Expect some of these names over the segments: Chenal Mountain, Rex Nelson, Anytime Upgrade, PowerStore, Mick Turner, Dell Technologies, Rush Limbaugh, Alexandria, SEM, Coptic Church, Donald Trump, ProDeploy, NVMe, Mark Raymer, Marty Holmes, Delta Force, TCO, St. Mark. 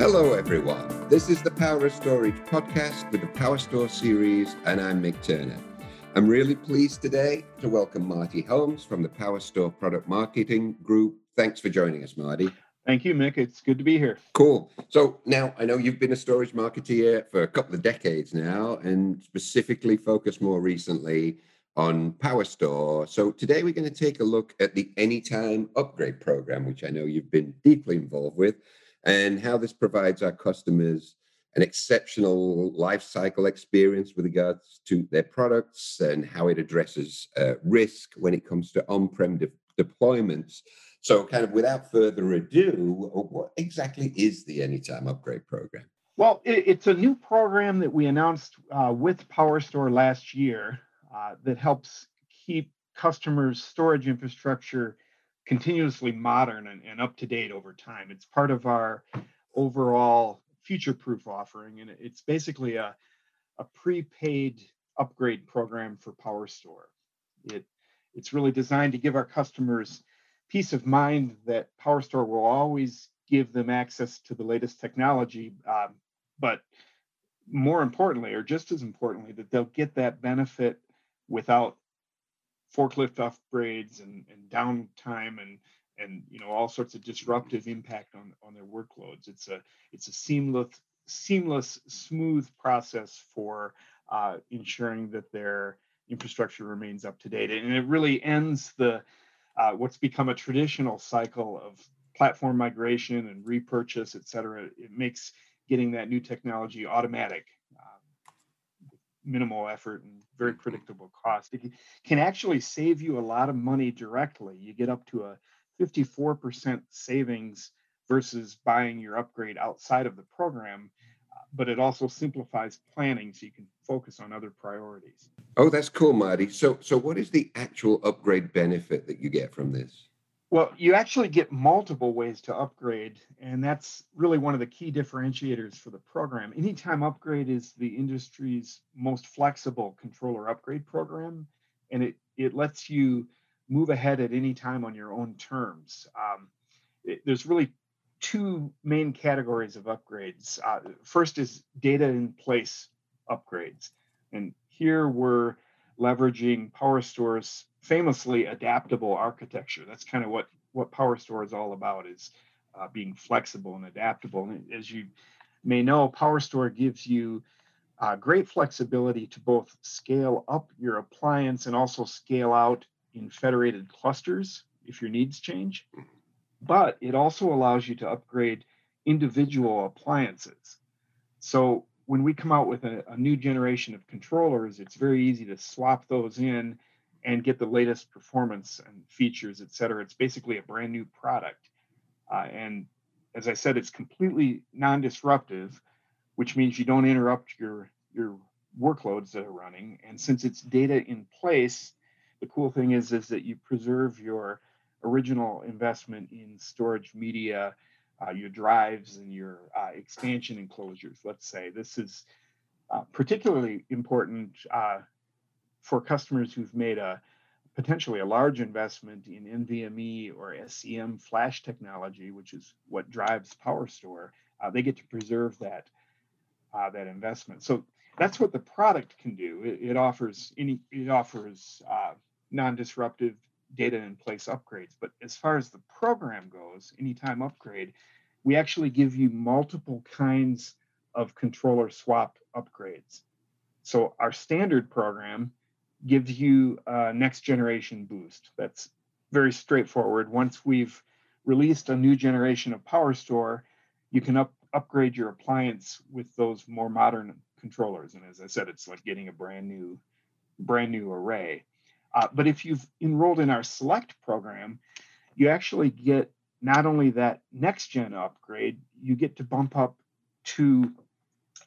Hello everyone, this is the Power Storage Podcast with the PowerStore series, and I'm Mick Turner. I'm really pleased today to welcome Marty Holmes from the PowerStore Product Marketing Group. Thanks for joining us, Marty. Thank you, Mick. It's good to be here. Cool. So now I know you've been a storage marketeer for a couple of decades now and specifically focused more recently on PowerStore. So today we're going to take a look at the Anytime Upgrade program, which I know you've been deeply involved with, and how this provides our customers an exceptional lifecycle experience with regards to their products and how it addresses risk when it comes to on-prem deployments. So kind of without further ado, what exactly is the Anytime Upgrade program? Well, it's a new program that we announced with PowerStore last year that helps keep customers' storage infrastructure continuously modern and up-to-date over time. It's part of our overall future-proof offering, and it's basically a prepaid upgrade program for PowerStore. It's really designed to give our customers peace of mind that PowerStore will always give them access to the latest technology, but more importantly, or just as importantly, that they'll get that benefit without forklift upgrades and downtime and you know all sorts of disruptive impact on their workloads. It's a seamless, smooth process for ensuring that their infrastructure remains up to date, and it really ends the what's become a traditional cycle of platform migration and repurchase, et cetera. It makes getting that new technology automatic. Minimal effort and very predictable cost. It can actually save you a lot of money directly. You get up to a 54% savings versus buying your upgrade outside of the program, but it also simplifies planning so you can focus on other priorities. Oh, that's cool, Marty. So what is the actual upgrade benefit that you get from this? Well, you actually get multiple ways to upgrade, and that's really one of the key differentiators for the program. Anytime Upgrade is the industry's most flexible controller upgrade program, and it lets you move ahead at any time on your own terms. There's really two main categories of upgrades. First is data in place upgrades, and here we're leveraging PowerStore's famously adaptable architecture. That's kind of what PowerStore is all about, is being flexible and adaptable. And as you may know, PowerStore gives you great flexibility to both scale up your appliance and also scale out in federated clusters if your needs change. But it also allows you to upgrade individual appliances. So when we come out with a new generation of controllers, it's very easy to swap those in and get the latest performance and features, et cetera. It's basically a brand new product. And as I said, it's completely non-disruptive, which means you don't interrupt your workloads that are running. And since it's data in place, the cool thing is that you preserve your original investment in storage media, your drives and your expansion enclosures, let's say. This is particularly important for customers who've made potentially a large investment in NVMe or SEM flash technology, which is what drives PowerStore. They get to preserve that investment. So that's what the product can do. It offers non-disruptive data in place upgrades. But as far as the program goes, Anytime Upgrade, we actually give you multiple kinds of controller swap upgrades. So our standard program gives you a next generation boost. That's very straightforward. Once we've released a new generation of PowerStore, you can upgrade your appliance with those more modern controllers. And as I said, it's like getting a brand new array. But if you've enrolled in our Select program, you actually get not only that next gen upgrade, you get to bump up to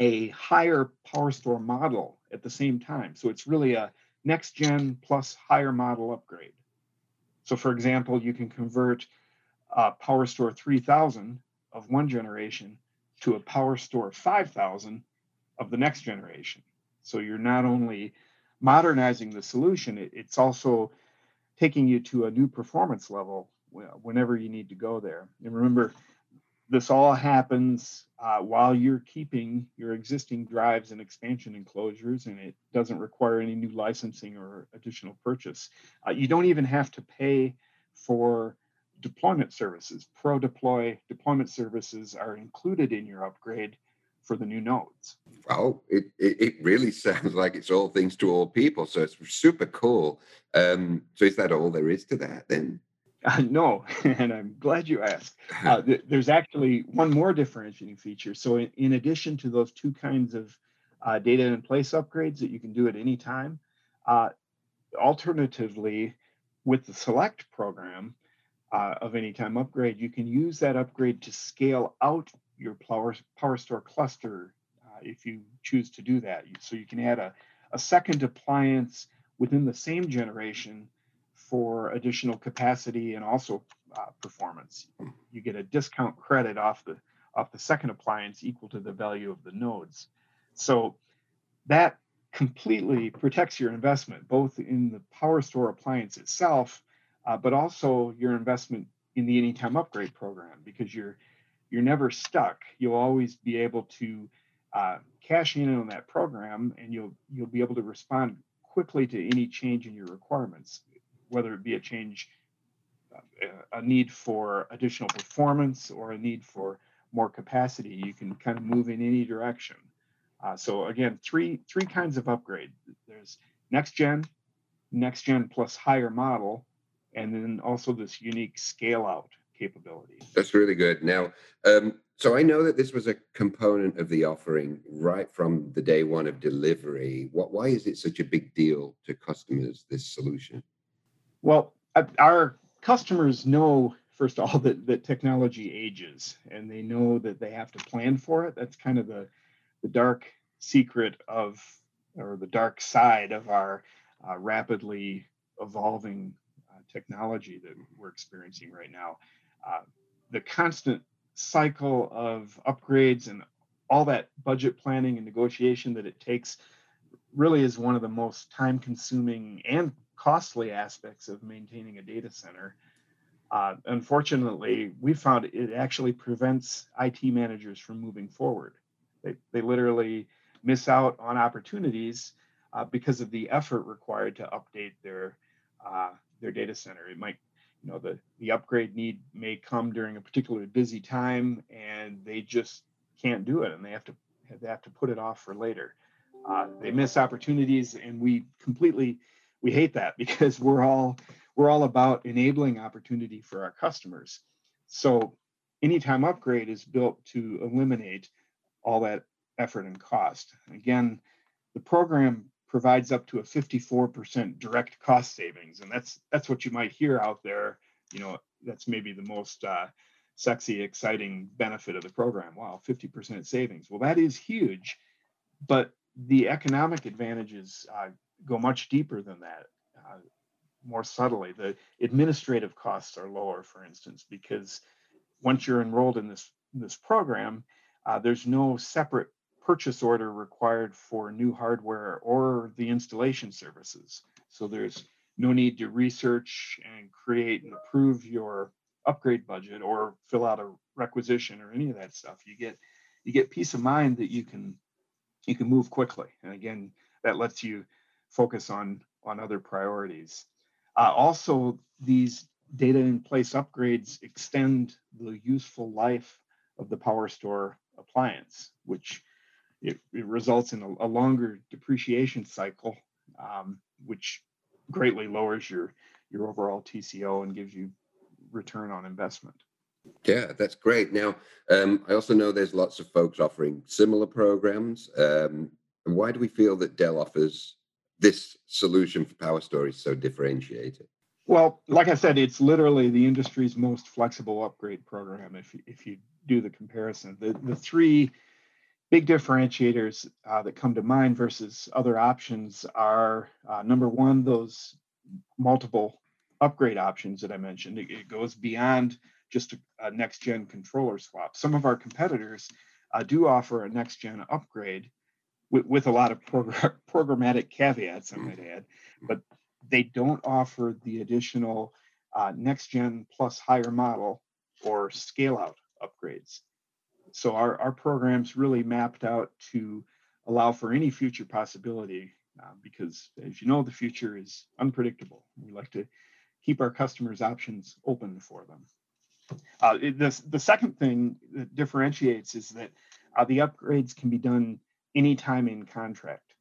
a higher PowerStore model at the same time. So it's really a next gen plus higher model upgrade. So for example, you can convert PowerStore 3000 of one generation to a PowerStore 5000 of the next generation. So you're not only modernizing the solution, it's also taking you to a new performance level whenever you need to go there. And remember, This all happens while you're keeping your existing drives and expansion enclosures, and it doesn't require any new licensing or additional purchase. You don't even have to pay for deployment services. ProDeploy deployment services are included in your upgrade for the new nodes. Wow, it really sounds like it's all things to all people. So it's super cool. So is that all there is to that then? No, and I'm glad you asked. There's actually one more differentiating feature. So in addition to those two kinds of data in place upgrades that you can do at any time, alternatively, with the select program of Anytime Upgrade, you can use that upgrade to scale out your PowerStore cluster if you choose to do that. So you can add a second appliance within the same generation for additional capacity and also performance. You get a discount credit off the second appliance equal to the value of the nodes. So that completely protects your investment, both in the PowerStore appliance itself, but also your investment in the Anytime Upgrade program, because you're never stuck. You'll always be able to cash in on that program, and you'll be able to respond quickly to any change in your requirements, whether it be a change, a need for additional performance, or a need for more capacity. You can kind of move in any direction. So again, three kinds of upgrade. There's next gen plus higher model, and then also this unique scale out capability. That's really good. Now, so I know that this was a component of the offering right from the day one of delivery. Why is it such a big deal to customers, this solution? Well, our customers know, first of all, that technology ages, and they know that they have to plan for it. That's kind of the dark secret or the dark side of our rapidly evolving technology that we're experiencing right now. The constant cycle of upgrades and all that budget planning and negotiation that it takes really is one of the most time-consuming and costly aspects of maintaining a data center. Unfortunately, we found it actually prevents IT managers from moving forward. They literally miss out on opportunities because of the effort required to update their data center. It might, the upgrade need may come during a particularly busy time, and they just can't do it, and they have to put it off for later. They miss opportunities, and we hate that, because we're all about enabling opportunity for our customers. So Anytime Upgrade is built to eliminate all that effort and cost. Again, the program provides up to a 54% direct cost savings, and that's what you might hear out there. That's maybe the most sexy, exciting benefit of the program. Wow, 50% savings. Well, that is huge, but the economic advantages go much deeper than that. More subtly, the administrative costs are lower, for instance, because once you're enrolled in this program, there's no separate purchase order required for new hardware or the installation services. So there's no need to research and create and approve your upgrade budget or fill out a requisition or any of that stuff. You get peace of mind that you can move quickly, and again, that lets you focus on other priorities. Also, these data in place upgrades extend the useful life of the PowerStore appliance, which it results in a longer depreciation cycle, which greatly lowers your overall TCO and gives you return on investment. Yeah, that's great. Now, I also know there's lots of folks offering similar programs. And why do we feel that Dell offers this solution for PowerStore is so differentiated? Well, like I said, it's literally the industry's most flexible upgrade program. If you do the comparison, the three big differentiators that come to mind versus other options are number one, those multiple upgrade options that I mentioned. It goes beyond just a next-gen controller swap. Some of our competitors do offer a next-gen upgrade with a lot of programmatic caveats, I might add, but they don't offer the additional next gen plus higher model or scale out upgrades. So our program's really mapped out to allow for any future possibility because, as you know, the future is unpredictable. We like to keep our customers' options open for them. The second thing that differentiates is that the upgrades can be done anytime in contract.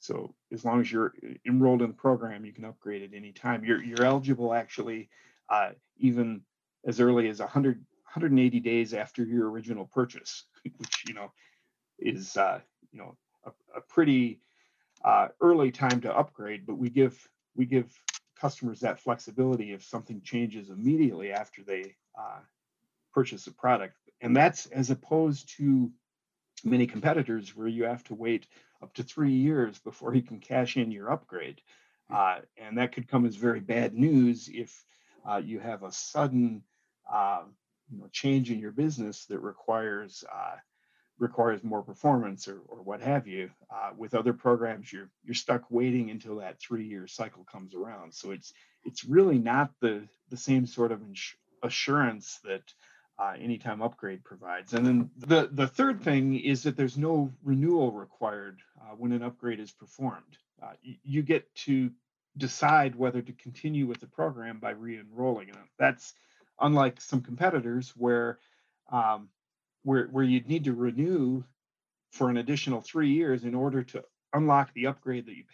So as long as you're enrolled in the program, you can upgrade at any time. You're eligible actually even as early as 180 days after your original purchase, which is a pretty early time to upgrade. But we give customers that flexibility if something changes immediately after they purchase a product, and that's as opposed to many competitors where you have to wait up to 3 years before you can cash in your upgrade, and that could come as very bad news if you have a sudden change in your business that requires more performance or what have you. With other programs, you're stuck waiting until that 3-year cycle comes around. So it's really not the same sort of assurance that Anytime Upgrade provides. And then the third thing is that there's no renewal required when an upgrade is performed. You get to decide whether to continue with the program by re-enrolling. And that's unlike some competitors where you'd need to renew for an additional 3 years in order to unlock the upgrade that you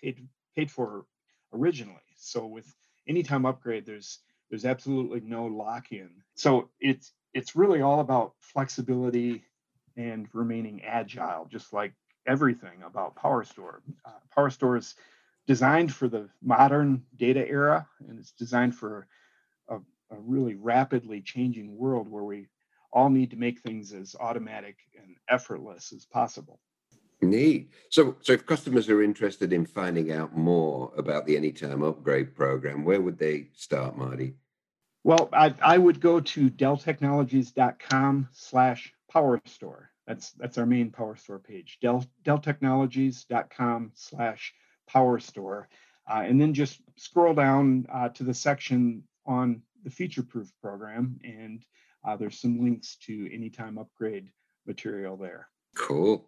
paid for originally. So with Anytime Upgrade, there's absolutely no lock-in. So it's really all about flexibility and remaining agile, just like everything about PowerStore. PowerStore is designed for the modern data era, and it's designed for a really rapidly changing world where we all need to make things as automatic and effortless as possible. Neat. So if customers are interested in finding out more about the Anytime Upgrade program, where would they start, Marty? Well, I would go to delltechnologies.com/PowerStore. That's our main PowerStore page, delltechnologies.com/PowerStore. And then just scroll down to the section on the Future-Proof program, and there's some links to Anytime Upgrade material there. Cool.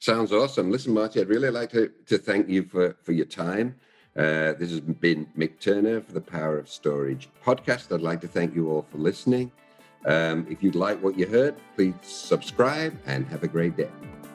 Sounds awesome. Listen, Marty, I'd really like to thank you for your time. This has been Mick Turner for the Power of Storage podcast. I'd like to thank you all for listening. If you'd like what you heard, please subscribe and have a great day.